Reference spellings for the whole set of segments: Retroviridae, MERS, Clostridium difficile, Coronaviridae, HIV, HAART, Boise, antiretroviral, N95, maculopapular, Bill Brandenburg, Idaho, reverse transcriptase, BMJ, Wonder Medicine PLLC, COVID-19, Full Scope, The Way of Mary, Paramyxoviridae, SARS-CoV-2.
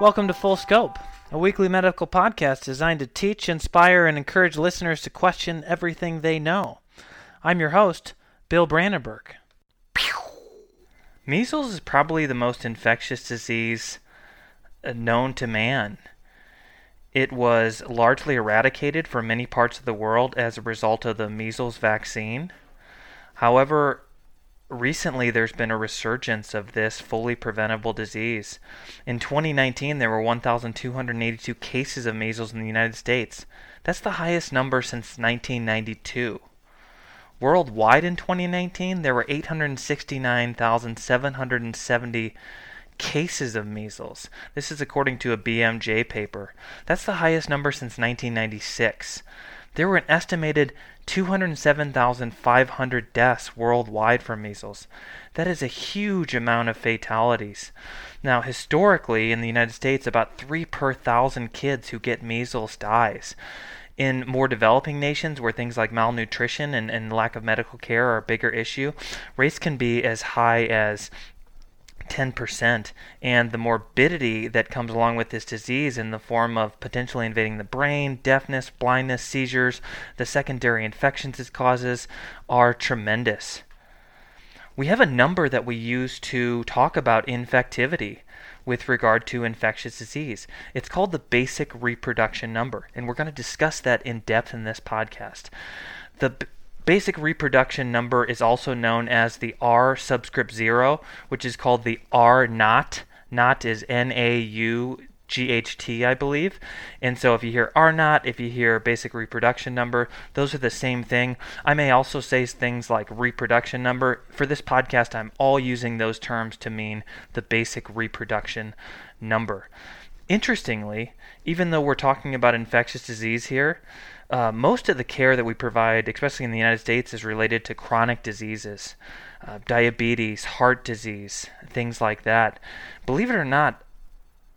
Welcome to Full Scope, a weekly medical podcast designed to teach, inspire, and encourage listeners to question everything they know. I'm your host, Bill Brandenburg. Measles is probably the most infectious disease known to man. It was largely eradicated from many parts of the world as a result of the measles vaccine. However, recently, there's been a resurgence of this fully preventable disease. In 2019, there were 1,282 cases of measles in the United States. That's the highest number since 1992. Worldwide in 2019, there were 869,770 cases of measles. This is according to a BMJ paper. That's the highest number since 1996. There were an estimated 207,500 deaths worldwide from measles. That is a huge amount of fatalities. Now, historically, in the United States, about 3 per 1,000 kids who get measles dies. In more developing nations, where things like malnutrition and lack of medical care are a bigger issue, rates can be as high as 10%, and the morbidity that comes along with this disease in the form of potentially invading the brain, deafness, blindness, seizures, the secondary infections it causes are tremendous. We have a number that we use to talk about infectivity with regard to infectious disease. It's called the basic reproduction number, and we're going to discuss that in depth in this podcast. The basic reproduction number is also known as the R subscript 0, which is called the R naught. Naught is NAUGHT, I believe. And so if you hear R naught, if you hear basic reproduction number, those are the same thing. I may also say things like reproduction number. For this podcast, I'm all using those terms to mean the basic reproduction number. Interestingly, even though we're talking about infectious disease here, most of the care that we provide, especially in the United States, is related to chronic diseases, diabetes, heart disease, things like that. Believe it or not,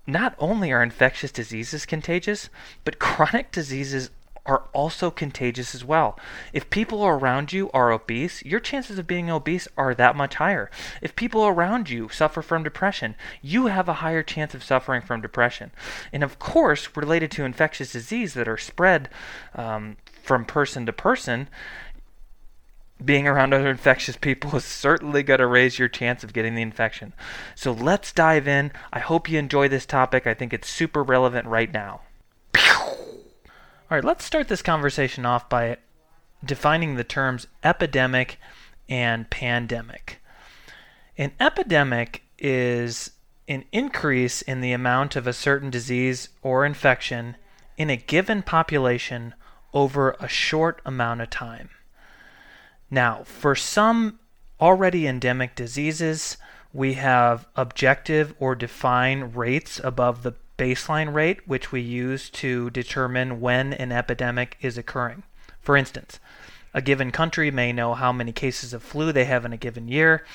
not only are infectious diseases contagious, but chronic diseases are also contagious as well. If people around you are obese, your chances of being obese are that much higher. If people around you suffer from depression, you have a higher chance of suffering from depression. And of course, related to infectious disease that are spread from person to person, being around other infectious people is certainly going to raise your chance of getting the infection. So let's dive in. I hope you enjoy this topic. I think it's super relevant right now. All right, let's start this conversation off by defining the terms epidemic and pandemic. An epidemic is an increase in the amount of a certain disease or infection in a given population over a short amount of time. Now, for some already endemic diseases, we have objective or define rates above the baseline rate, which we use to determine when an epidemic is occurring. For instance, a given country may know how many cases of flu they have in a given year.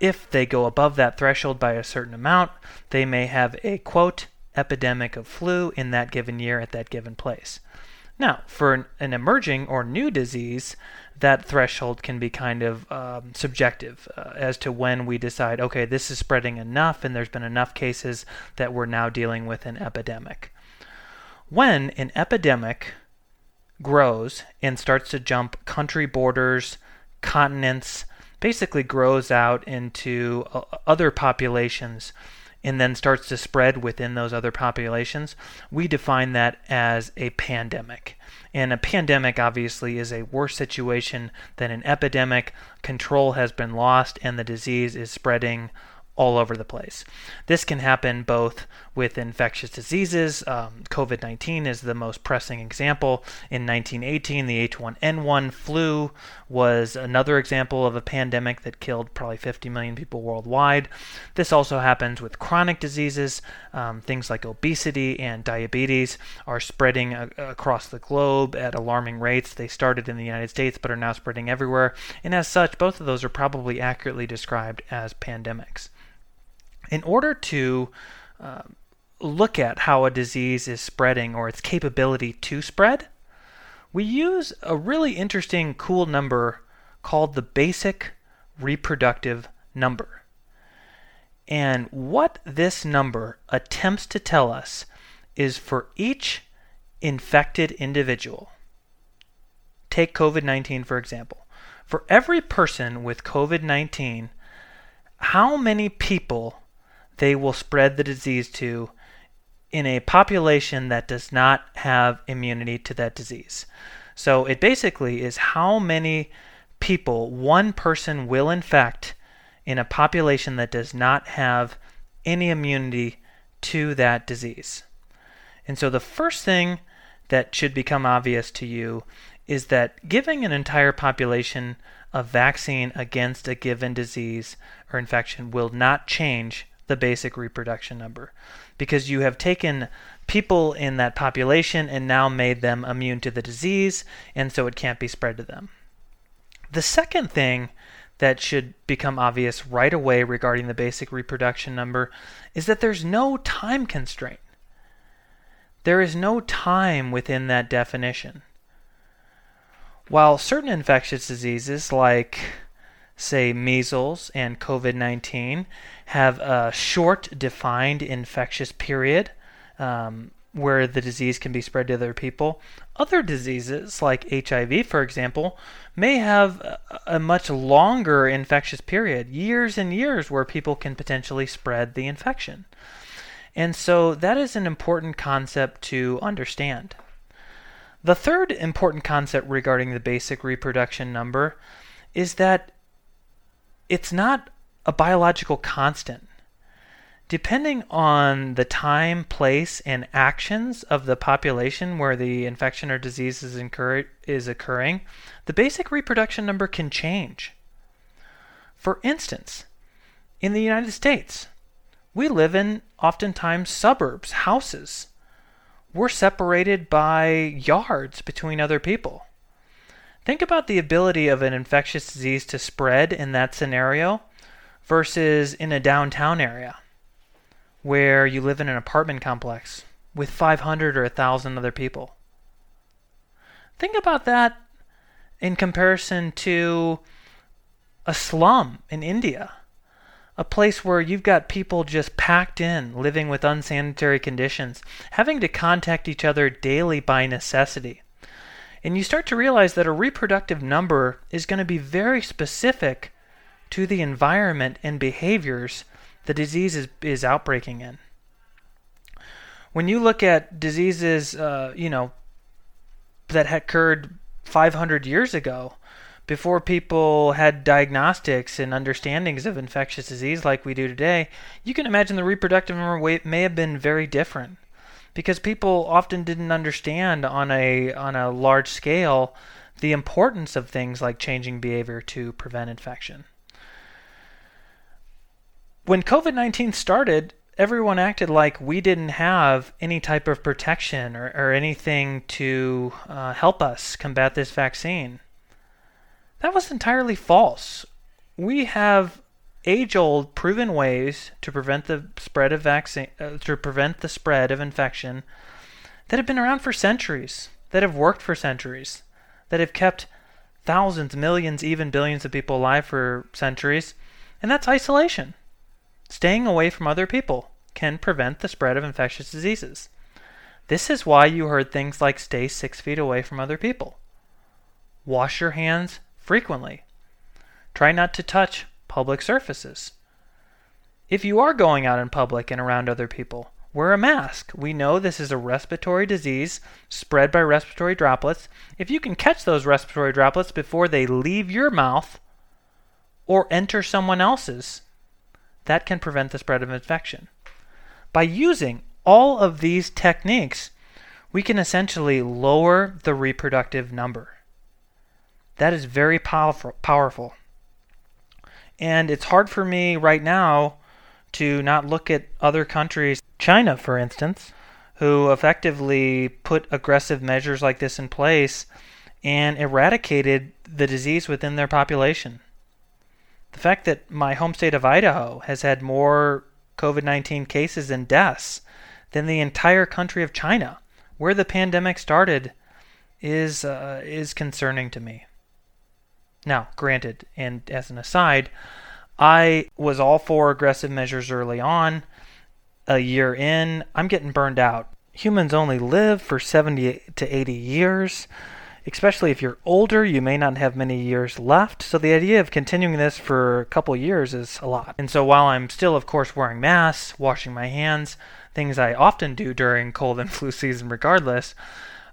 If they go above that threshold by a certain amount, they may have a, quote, epidemic of flu in that given year at that given place. Now, for an emerging or new disease, that threshold can be kind of subjective as to when we decide, okay, this is spreading enough and there's been enough cases that we're now dealing with an epidemic. When an epidemic grows and starts to jump country borders, continents, basically grows out into other populations and then starts to spread within those other populations, we define that as a pandemic. And a pandemic obviously is a worse situation than an epidemic. Control has been lost and the disease is spreading all over the place. This can happen both with infectious diseases. COVID-19 is the most pressing example. In 1918, the H1N1 flu was another example of a pandemic that killed probably 50 million people worldwide. This also happens with chronic diseases. Things like obesity and diabetes are spreading across the globe at alarming rates. They started in the United States but are now spreading everywhere. And as such, both of those are probably accurately described as pandemics. In order to look at how a disease is spreading or its capability to spread, we use a really interesting, cool number called the basic reproductive number. And what this number attempts to tell us is for each infected individual, take COVID-19 for example, for every person with COVID-19, how many people they will spread the disease to in a population that does not have immunity to that disease. So it basically is how many people one person will infect in a population that does not have any immunity to that disease. And so the first thing that should become obvious to you is that giving an entire population a vaccine against a given disease or infection will not change the basic reproduction number, because you have taken people in that population and now made them immune to the disease, and so it can't be spread to them. The second thing that should become obvious right away regarding the basic reproduction number is that there's no time constraint. There is no time within that definition. While certain infectious diseases like, say, measles and COVID-19 have a short defined infectious period where the disease can be spread to other people, other diseases like HIV, for example, may have a much longer infectious period, years and years, where people can potentially spread the infection. And so that is an important concept to understand. The third important concept regarding the basic reproduction number is that it's not a biological constant. Depending on the time, place, and actions of the population where the infection or disease is occurring, the basic reproduction number can change. For instance, in the United States, we live in oftentimes suburbs, houses. We're separated by yards between other people. Think about the ability of an infectious disease to spread in that scenario versus in a downtown area, where you live in an apartment complex with 500 or 1,000 other people. Think about that in comparison to a slum in India, a place where you've got people just packed in, living with unsanitary conditions, having to contact each other daily by necessity. And you start to realize that a reproductive number is going to be very specific to the environment and behaviors the disease is outbreaking in. When you look at diseases, that had occurred 500 years ago, before people had diagnostics and understandings of infectious disease like we do today, you can imagine the reproductive number may have been very different, because people often didn't understand on a large scale the importance of things like changing behavior to prevent infection. When COVID-19 started, everyone acted like we didn't have any type of protection or anything to help us combat this vaccine. That was entirely false. We have age-old proven ways to prevent the spread of infection that have been around for centuries, that have worked for centuries, that have kept thousands, millions, even billions of people alive for centuries, and that's isolation. Staying away from other people can prevent the spread of infectious diseases. This is why you heard things like stay 6 feet away from other people. Wash your hands frequently. Try not to touch public surfaces. If you are going out in public and around other people, wear a mask. We know this is a respiratory disease spread by respiratory droplets. If you can catch those respiratory droplets before they leave your mouth or enter someone else's, that can prevent the spread of infection. By using all of these techniques, we can essentially lower the reproductive number. That is very powerful. And it's hard for me right now to not look at other countries, China for instance, who effectively put aggressive measures like this in place and eradicated the disease within their population. The fact that my home state of Idaho has had more COVID-19 cases and deaths than the entire country of China, where the pandemic started, is concerning to me. Now, granted, and as an aside, I was all for aggressive measures early on. A year in, I'm getting burned out. Humans only live for 70 to 80 years. Especially if you're older, you may not have many years left. So the idea of continuing this for a couple years is a lot. And so while I'm still, of course, wearing masks, washing my hands, things I often do during cold and flu season regardless,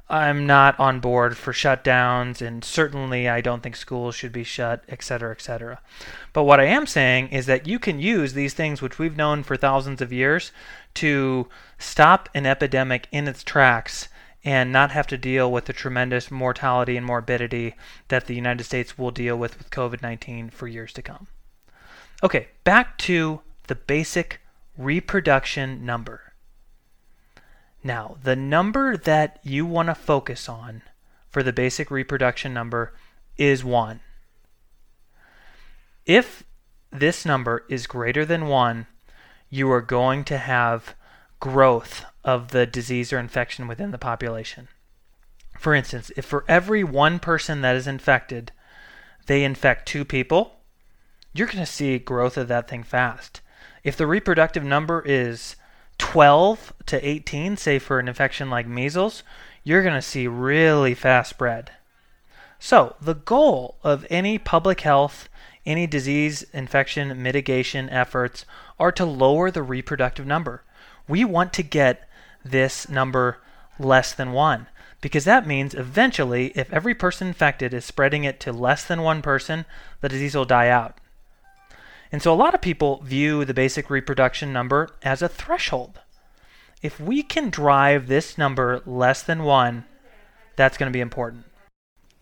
I'm not on board for shutdowns, and certainly I don't think schools should be shut, etc., etc. But what I am saying is that you can use these things which we've known for thousands of years to stop an epidemic in its tracks and not have to deal with the tremendous mortality and morbidity that the United States will deal with COVID-19 for years to come. Okay, back to the basic reproduction number. Now, the number that you want to focus on for the basic reproduction number is 1. If this number is greater than 1, you are going to have growth of the disease or infection within the population. For instance, if for every one person that is infected, they infect 2 people, you're going to see growth of that thing fast. If the reproductive number is 12 to 18, say for an infection like measles, you're going to see really fast spread. So the goal of any public health, any disease infection mitigation efforts are to lower the reproductive number. We want to get this number less than 1, because that means eventually if every person infected is spreading it to less than 1 person, the disease will die out. And so a lot of people view the basic reproduction number as a threshold. If we can drive this number less than 1, that's going to be important.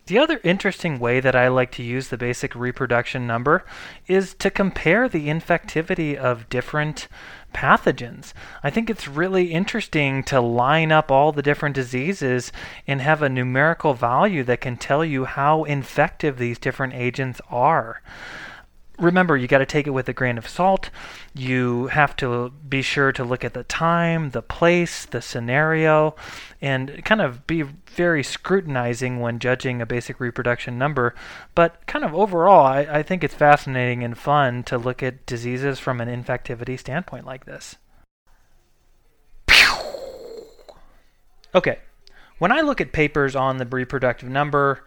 The other interesting way that I like to use the basic reproduction number is to compare the infectivity of different pathogens. I think it's really interesting to line up all the different diseases and have a numerical value that can tell you how infective these different agents are. Remember, you got to take it with a grain of salt. You have to be sure to look at the time, the place, the scenario, and kind of be very scrutinizing when judging a basic reproduction number. But kind of overall, I think it's fascinating and fun to look at diseases from an infectivity standpoint like this. Okay, when I look at papers on the reproductive number,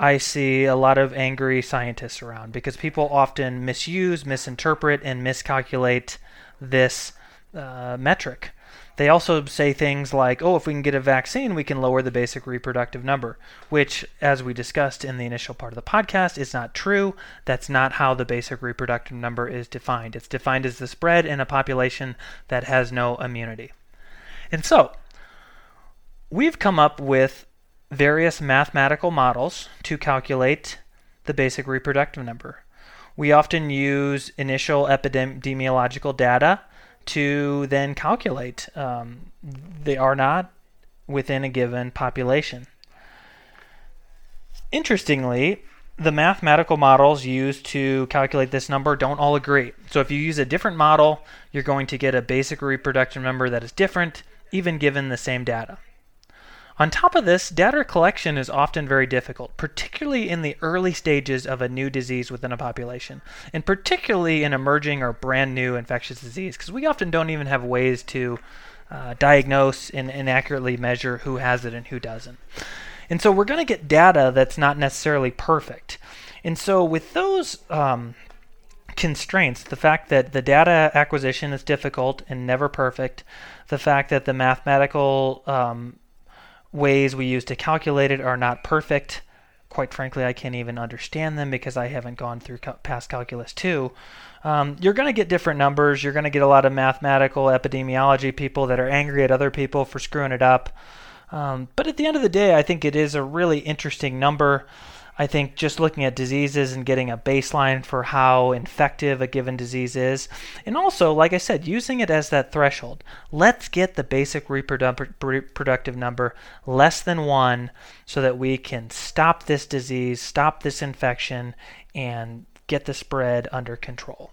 I see a lot of angry scientists around because people often misuse, misinterpret, and miscalculate this metric. They also say things like, oh, if we can get a vaccine, we can lower the basic reproductive number, which, as we discussed in the initial part of the podcast, is not true. That's not how the basic reproductive number is defined. It's defined as the spread in a population that has no immunity. And so we've come up with various mathematical models to calculate the basic reproductive number. We often use initial epidemiological data to then calculate the R naught within a given population. Interestingly, the mathematical models used to calculate this number don't all agree. So if you use a different model, you're going to get a basic reproductive number that is different, even given the same data. On top of this, data collection is often very difficult, particularly in the early stages of a new disease within a population, and particularly in emerging or brand new infectious disease, because we often don't even have ways to diagnose and accurately measure who has it and who doesn't. And so we're going to get data that's not necessarily perfect. And so with those constraints, the fact that the data acquisition is difficult and never perfect, the fact that the mathematical ways we use to calculate it are not perfect. Quite frankly, I can't even understand them because I haven't gone through past calculus 2. You're going to get different numbers. You're going to get a lot of mathematical epidemiology people that are angry at other people for screwing it up. But at the end of the day, I think it is a really interesting number. I think just looking at diseases and getting a baseline for how infective a given disease is, and also, like I said, using it as that threshold. Let's get the basic reproductive number less than 1 so that we can stop this disease, stop this infection, and get the spread under control.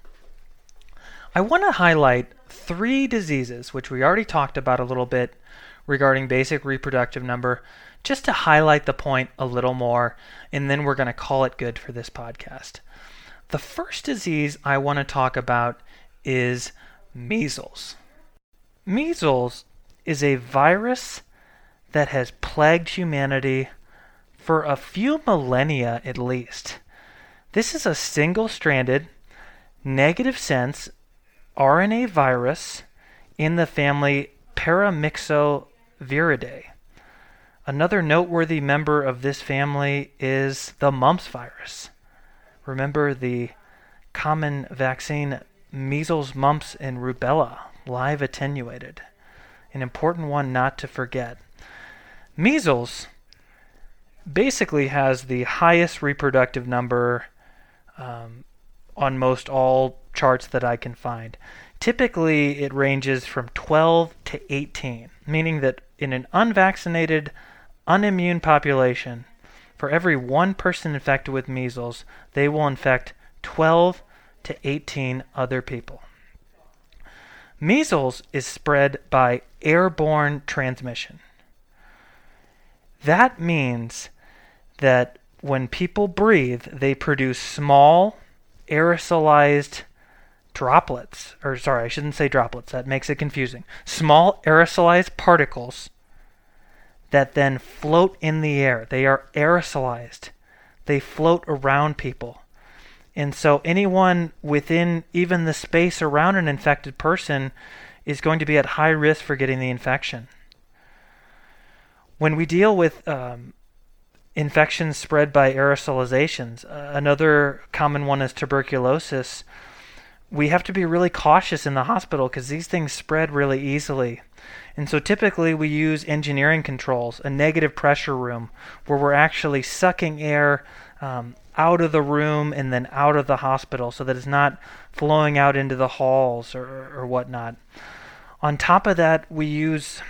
I want to highlight 3 diseases, which we already talked about a little bit regarding basic reproductive number, just to highlight the point a little more, and then we're going to call it good for this podcast. The first disease I want to talk about is measles. Measles is a virus that has plagued humanity for a few millennia at least. This is a single-stranded, negative-sense RNA virus in the family Paramyxoviridae. Another noteworthy member of this family is the mumps virus. Remember the common vaccine measles, mumps, and rubella, live attenuated. An important one not to forget. Measles basically has the highest reproductive number on most all charts that I can find. Typically, it ranges from 12 to 18, meaning that in an unvaccinated, unimmune population, for every one person infected with measles, they will infect 12 to 18 other people. Measles is spread by airborne transmission. That means that when people breathe, they produce small aerosolized droplets, or sorry, I shouldn't say droplets, that makes it confusing. Small aerosolized particles that then float in the air. They are aerosolized. They float around people. And so anyone within even the space around an infected person is going to be at high risk for getting the infection. When we deal with infections spread by aerosolizations, another common one is tuberculosis. We have to be really cautious in the hospital because these things spread really easily. And so typically we use engineering controls, a negative pressure room, where we're actually sucking air out of the room and then out of the hospital so that it's not flowing out into the halls or whatnot. On top of that, we use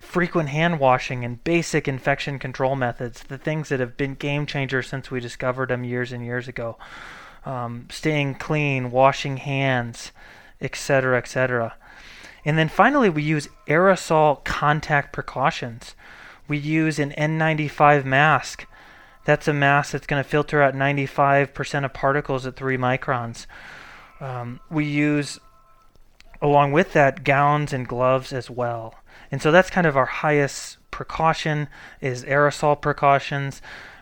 frequent hand washing and basic infection control methods, the things that have been game changers since we discovered them years and years ago. Staying clean, washing hands, etc., etc. And then finally, we use aerosol contact precautions. We use an N95 mask. That's a mask that's going to filter out 95% of particles at 3 microns. We use, along with that, gowns and gloves as well. And so that's kind of our highest precaution is aerosol precautions.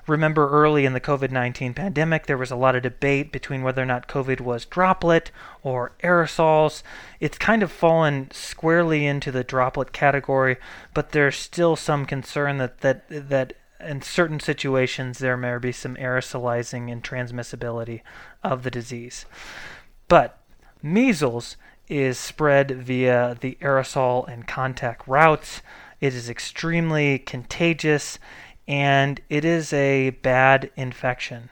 Remember early in the COVID-19 pandemic, there was a lot of debate between whether or not COVID was droplet or aerosols. It's kind of fallen squarely into the droplet category, but there's still some concern that in certain situations there may be some aerosolizing and transmissibility of the disease. But measles is spread via the aerosol and contact routes. It is extremely contagious, and it is a bad infection.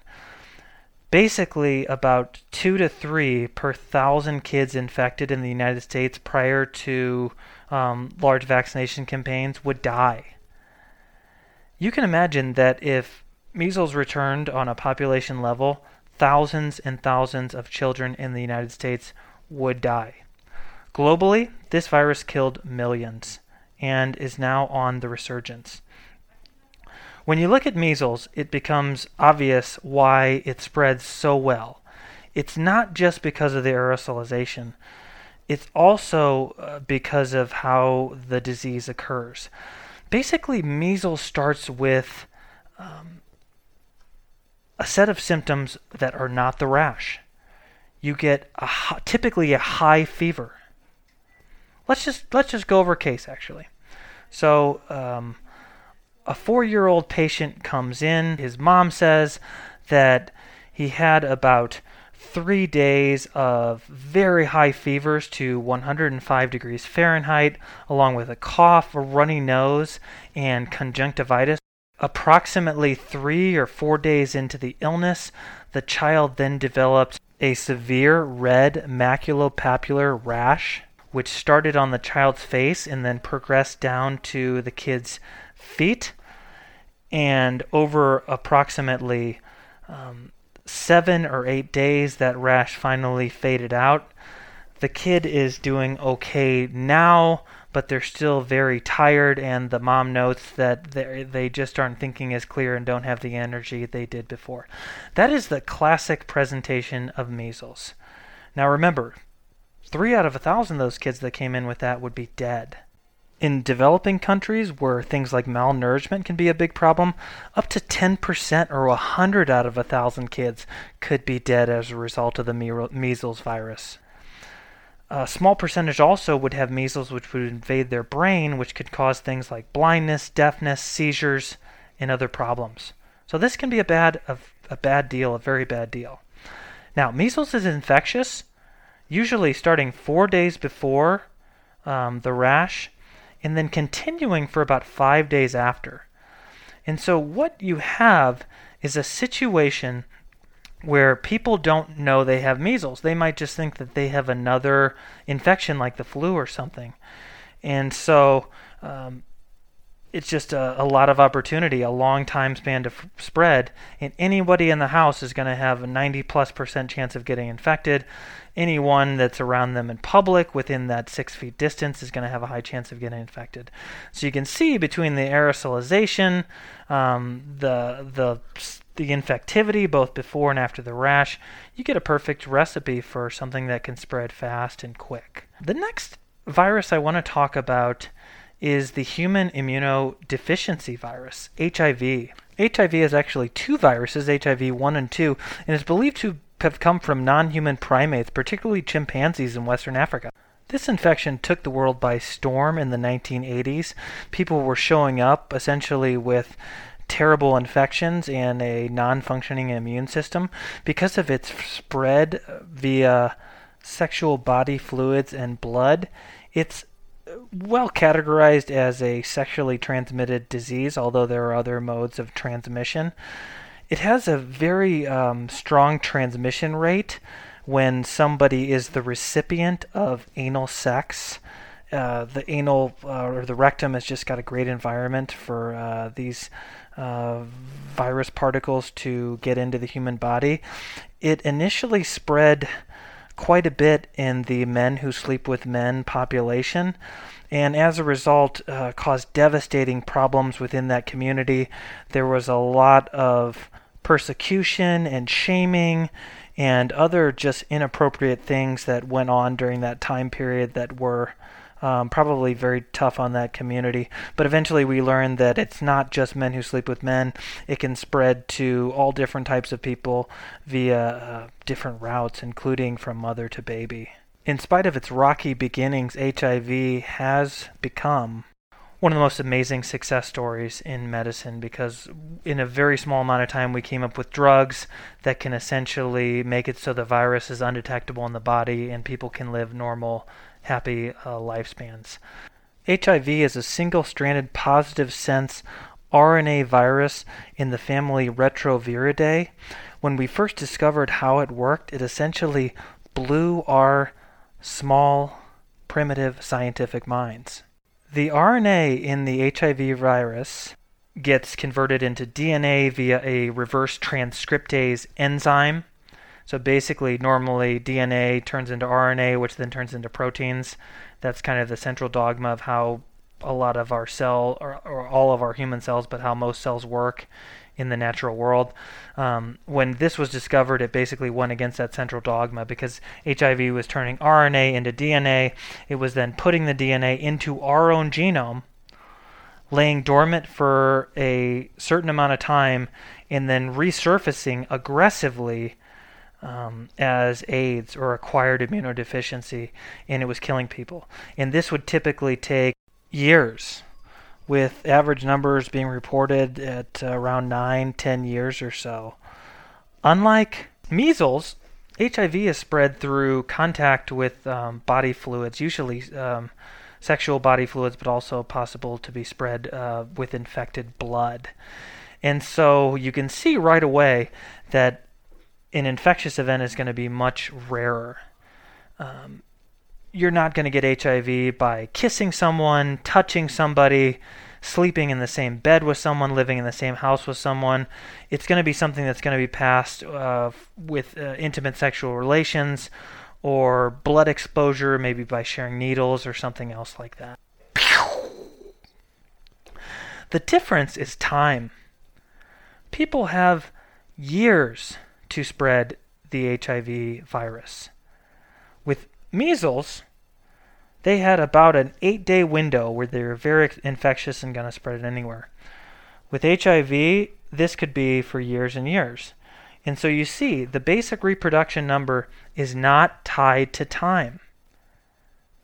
Basically, about 2 to 3 per 1,000 kids infected in the United States prior to large vaccination campaigns would die. You can imagine that if measles returned on a population level, thousands and thousands of children in the United States would die. Globally, this virus killed millions and is now on the resurgence. When you look at measles, it becomes obvious why it spreads so well. It's not just because of the aerosolization. It's also because of how the disease occurs. Basically, measles starts with a set of symptoms that are not the rash. You get typically a high fever. Let's just go over a case, actually. So a 4-year-old patient comes in. His mom says that he had about 3 days of very high fevers to 105 degrees Fahrenheit, along with a cough, a runny nose, and conjunctivitis. Approximately 3 or 4 days into the illness, the child then developed a severe red maculopapular rash, which started on the child's face and then progressed down to the kid's feet. And over approximately 7 or 8 days, that rash finally faded out. the kid is doing okay now, but they're still very tired, and the mom notes that they just aren't thinking as clear and don't have the energy they did before. That is the classic presentation of measles. Now remember, 3 out of 1,000 of those kids that came in with that would be dead. In developing countries where things like malnourishment can be a big problem, up to 10% or 100 out of 1,000 kids could be dead as a result of the measles virus. A small percentage also would have measles, which would invade their brain, which could cause things like blindness, deafness, seizures, and other problems. So this can be a very bad deal. Now, measles is infectious, usually starting 4 days before the rash, and then continuing for about 5 days after. And so what you have is a situation where people don't know they have measles. They might just think that they have another infection like the flu or something. And so it's just a lot of opportunity, a long time span to spread. And anybody in the house is going to have a 90+% chance of getting infected. Anyone that's around them in public within that 6 feet distance is going to have a high chance of getting infected. So you can see between the aerosolization, the infectivity both before and after the rash, you get a perfect recipe for something that can spread fast and quick. The next virus I want to talk about is the human immunodeficiency virus, HIV. HIV is actually two viruses, HIV 1 and 2, and is believed to have come from non-human primates, particularly chimpanzees in Western Africa. This infection took the world by storm in the 1980s. People were showing up essentially with terrible infections and a non-functioning immune system because of its spread via sexual body fluids and blood. It's well categorized as a sexually transmitted disease, although there are other modes of transmission. It has a very strong transmission rate when somebody is the recipient of anal sex. The anal or the rectum has just got a great environment for these virus particles to get into the human body. It initially spread quite a bit in the men who sleep with men population, and as a result caused devastating problems within that community. There was a lot of persecution and shaming and other just inappropriate things that went on during that time period that were probably very tough on that community. But eventually we learned that it's not just men who sleep with men. It can spread to all different types of people via different routes, including from mother to baby. In spite of its rocky beginnings, HIV has become one of the most amazing success stories in medicine, because in a very small amount of time we came up with drugs that can essentially make it so the virus is undetectable in the body and people can live normal, happy lifespans. HIV is a single-stranded positive sense RNA virus in the family Retroviridae. When we first discovered how it worked, it essentially blew our small, primitive scientific minds. The RNA in the HIV virus gets converted into DNA via a reverse transcriptase enzyme. So basically, normally DNA turns into RNA, which then turns into proteins. That's kind of the central dogma of how a lot of our cell, or all of our human cells, but how most cells work in the natural world. When this was discovered, it basically went against that central dogma, because HIV was turning RNA into DNA. It was then putting the DNA into our own genome, laying dormant for a certain amount of time, and then resurfacing aggressively as AIDS or acquired immunodeficiency, and it was killing people. And this would typically take years, with average numbers being reported at around 9-10 years or so. Unlike measles, HIV is spread through contact with body fluids, usually sexual body fluids, but also possible to be spread with infected blood. And so you can see right away that an infectious event is going to be much rarer. You're not going to get HIV by kissing someone, touching somebody, sleeping in the same bed with someone, living in the same house with someone. It's going to be something that's going to be passed with intimate sexual relations or blood exposure, maybe by sharing needles or something else like that. The difference is time. People have years to spread the HIV virus. With measles, they had about an 8-day window where they were very infectious and going to spread it anywhere. With HIV, this could be for years and years. And so you see, the basic reproduction number is not tied to time.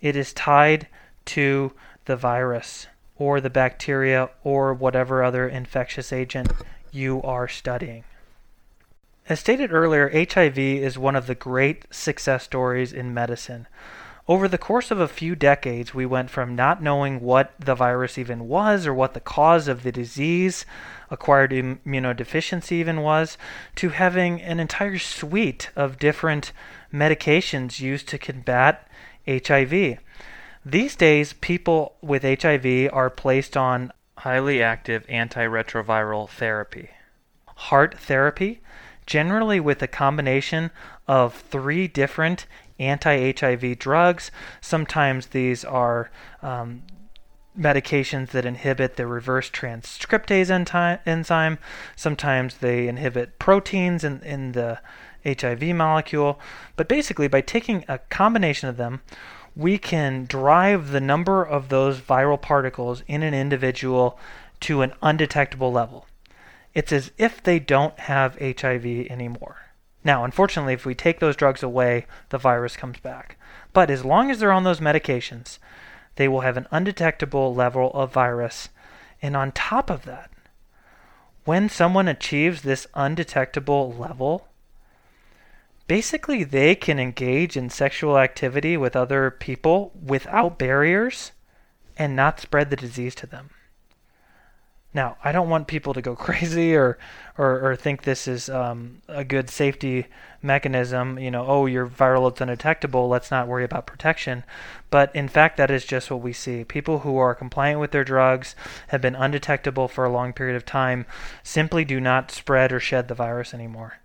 It is tied to the virus or the bacteria or whatever other infectious agent you are studying. As stated earlier, HIV is one of the great success stories in medicine. Over the course of a few decades, we went from not knowing what the virus even was or what the cause of the disease, acquired immunodeficiency even was, to having an entire suite of different medications used to combat HIV. These days, people with HIV are placed on highly active antiretroviral therapy, HAART therapy, generally with a combination of 3 different anti-HIV drugs. Sometimes these are medications that inhibit the reverse transcriptase enzyme. Sometimes they inhibit proteins in the HIV molecule. But basically, by taking a combination of them, we can drive the number of those viral particles in an individual to an undetectable level. It's as if they don't have HIV anymore. Now, unfortunately, if we take those drugs away, the virus comes back. But as long as they're on those medications, they will have an undetectable level of virus. And on top of that, when someone achieves this undetectable level, basically they can engage in sexual activity with other people without barriers and not spread the disease to them. Now, I don't want people to go crazy or think this is a good safety mechanism. You know, oh, your viral load's undetectable, let's not worry about protection. But in fact, that is just what we see. People who are compliant with their drugs, have been undetectable for a long period of time, simply do not spread or shed the virus anymore.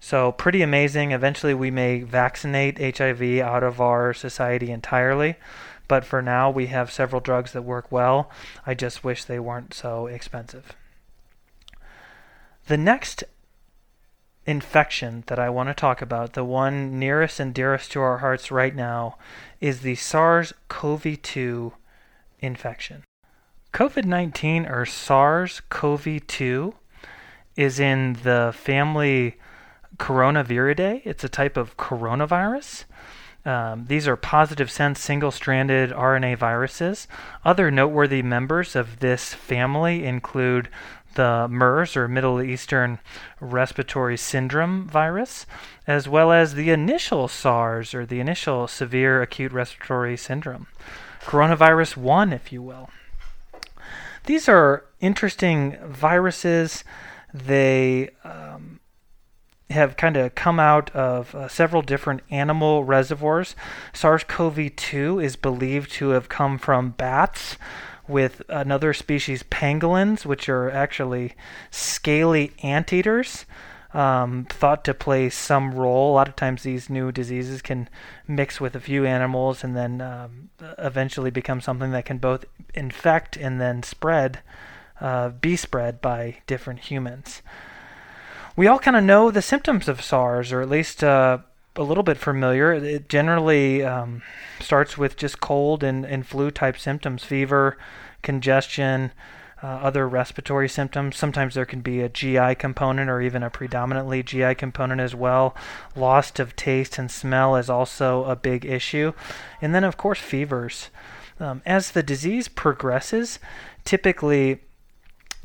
So pretty amazing. Eventually, we may vaccinate HIV out of our society entirely. But for now, we have several drugs that work well. I just wish they weren't so expensive. The next infection that I want to talk about, the one nearest and dearest to our hearts right now, is the SARS-CoV-2 infection. COVID-19, or SARS-CoV-2, is in the family Coronaviridae. It's a type of coronavirus. These are positive-sense single-stranded RNA viruses. Other noteworthy members of this family include the MERS, or Middle Eastern Respiratory Syndrome virus, as well as the initial SARS, or the initial Severe Acute Respiratory Syndrome. Coronavirus 1, if you will. These are interesting viruses. They have kind of come out of several different animal reservoirs. SARS-CoV-2 is believed to have come from bats, with another species, pangolins, which are actually scaly anteaters, thought to play some role. A lot of times these new diseases can mix with a few animals and then eventually become something that can both infect and then spread, be spread by different humans. We all kind of know the symptoms of SARS, or at least a little bit familiar. It generally starts with just cold and flu-type symptoms, fever, congestion, other respiratory symptoms. Sometimes there can be a GI component or even a predominantly GI component as well. Loss of taste and smell is also a big issue. And then, of course, fevers. As the disease progresses, typically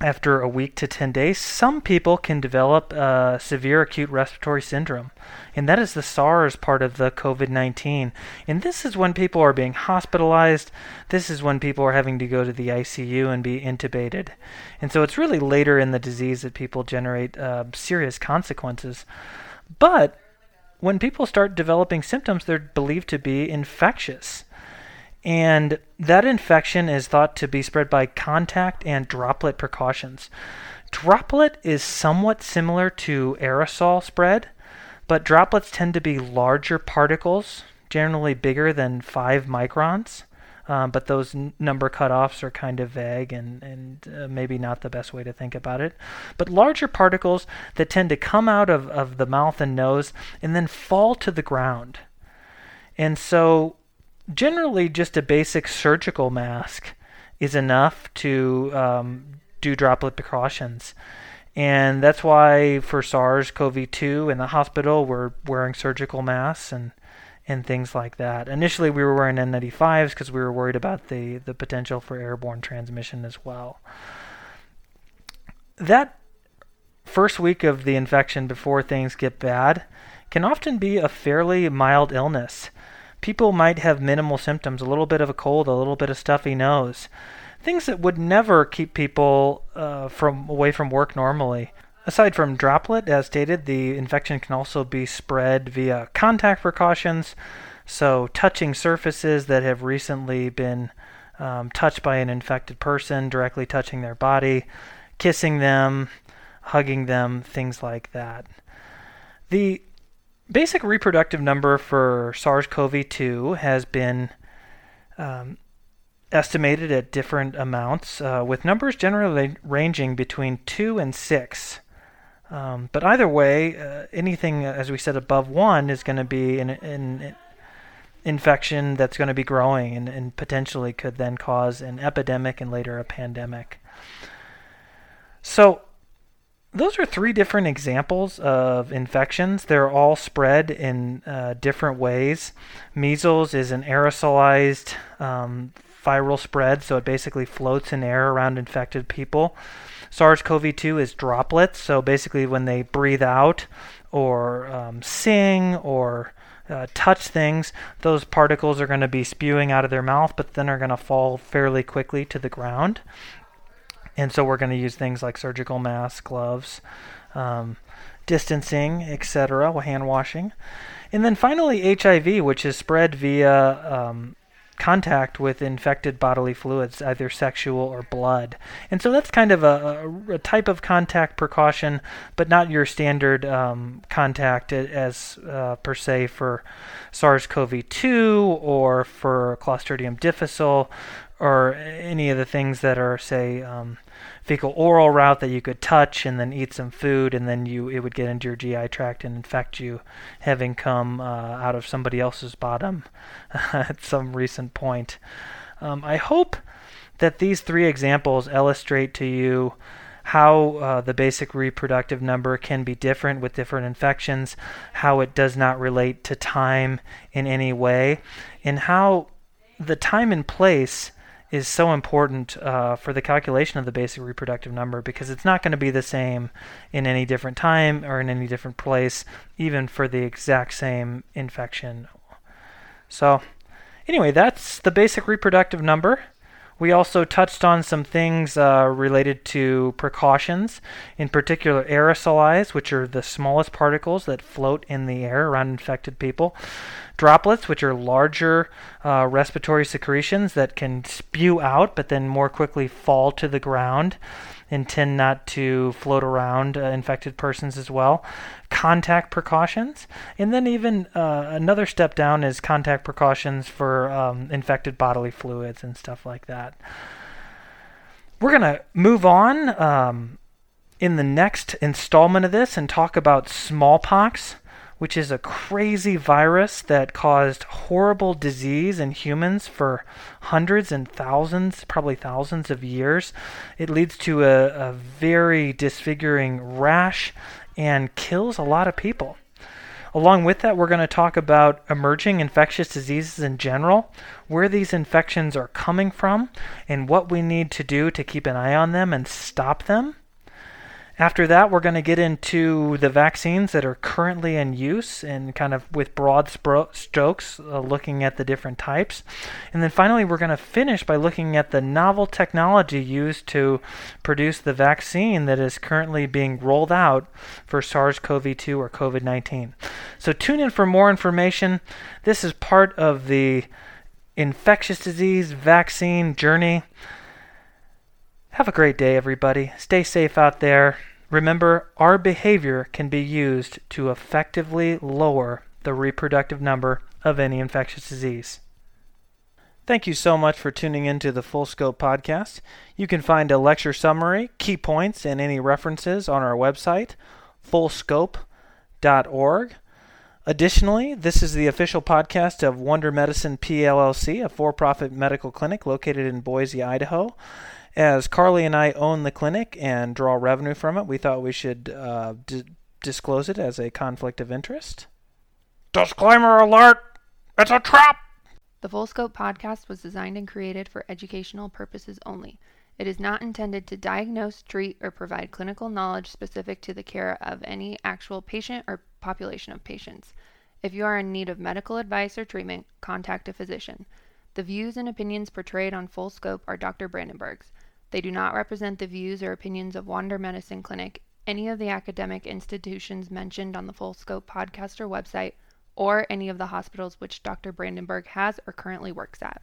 after a week to 10 days, some people can develop severe acute respiratory syndrome. And that is the SARS part of the COVID-19. And this is when people are being hospitalized. This is when people are having to go to the ICU and be intubated. And so it's really later in the disease that people generate serious consequences. But when people start developing symptoms, they're believed to be infectious. And that infection is thought to be spread by contact and droplet precautions. Droplet is somewhat similar to aerosol spread, But droplets tend to be larger particles, generally bigger than 5 microns. But those number cutoffs are kind of vague and maybe not the best way to think about it. But larger particles that tend to come out of the mouth and nose and then fall to the ground. And so generally just a basic surgical mask is enough to do droplet precautions. And that's why for SARS-CoV-2 in the hospital, we're wearing surgical masks and things like that. Initially, we were wearing N95s because we were worried about the potential for airborne transmission as well. That first week of the infection before things get bad can often be a fairly mild illness. People might have minimal symptoms, a little bit of a cold, a little bit of stuffy nose, things that would never keep people away from work normally. Aside from droplet, as stated, the infection can also be spread via contact precautions, so touching surfaces that have recently been touched by an infected person, directly touching their body, kissing them, hugging them, things like that. The basic reproductive number for SARS-CoV-2 has been estimated at different amounts, with numbers generally ranging between 2 and 6. But either way, anything, as we said, above 1 is going to be an infection that's going to be growing and potentially could then cause an epidemic and later a pandemic. So those are 3 different examples of infections. They're all spread in different ways. Measles is an aerosolized viral spread, so it basically floats in air around infected people. SARS-CoV-2 is droplets, so basically when they breathe out or sing or touch things, those particles are going to be spewing out of their mouth, but then are going to fall fairly quickly to the ground. And so we're going to use things like surgical masks, gloves, distancing, etc., hand washing. And then finally, HIV, which is spread via contact with infected bodily fluids, either sexual or blood. And so that's kind of a type of contact precaution, but not your standard contact as per se for SARS-CoV-2 or for Clostridium difficile, or any of the things that are, say, fecal-oral route that you could touch and then eat some food and then it would get into your GI tract and infect you, having come out of somebody else's bottom at some recent point. I hope that these 3 examples illustrate to you how the basic reproductive number can be different with different infections, how it does not relate to time in any way, and how the time and place is so important for the calculation of the basic reproductive number, because it's not going to be the same in any different time or in any different place, even for the exact same infection. So anyway, that's the basic reproductive number. We also touched on some things related to precautions, in particular aerosolized, which are the smallest particles that float in the air around infected people. Droplets, which are larger respiratory secretions that can spew out but then more quickly fall to the ground and tend not to float around infected persons as well. Contact precautions. And then even another step down is contact precautions for infected bodily fluids and stuff like that. We're going to move on in the next installment of this and talk about smallpox, which is a crazy virus that caused horrible disease in humans for hundreds and thousands, probably thousands of years. It leads to a very disfiguring rash and kills a lot of people. Along with that, we're going to talk about emerging infectious diseases in general, where these infections are coming from, and what we need to do to keep an eye on them and stop them. After that, we're going to get into the vaccines that are currently in use and kind of with broad strokes, looking at the different types. And then finally, we're going to finish by looking at the novel technology used to produce the vaccine that is currently being rolled out for SARS-CoV-2 or COVID-19. So tune in for more information. This is part of the infectious disease vaccine journey. Have a great day, everybody. Stay safe out there. Remember, our behavior can be used to effectively lower the reproductive number of any infectious disease. Thank you so much for tuning into the Full Scope podcast. You can find a lecture summary, key points, and any references on our website, fullscope.org. Additionally, this is the official podcast of Wonder Medicine PLLC, a for-profit medical clinic located in Boise, Idaho. As Carly and I own the clinic and draw revenue from it, we thought we should disclose it as a conflict of interest. Disclaimer alert! It's a trap! The Full Scope podcast was designed and created for educational purposes only. It is not intended to diagnose, treat, or provide clinical knowledge specific to the care of any actual patient or population of patients. If you are in need of medical advice or treatment, contact a physician. The views and opinions portrayed on Full Scope are Dr. Brandenburg's. They do not represent the views or opinions of Wonder Medicine Clinic, any of the academic institutions mentioned on the Full Scope podcast or website, or any of the hospitals which Dr. Brandenburg has or currently works at.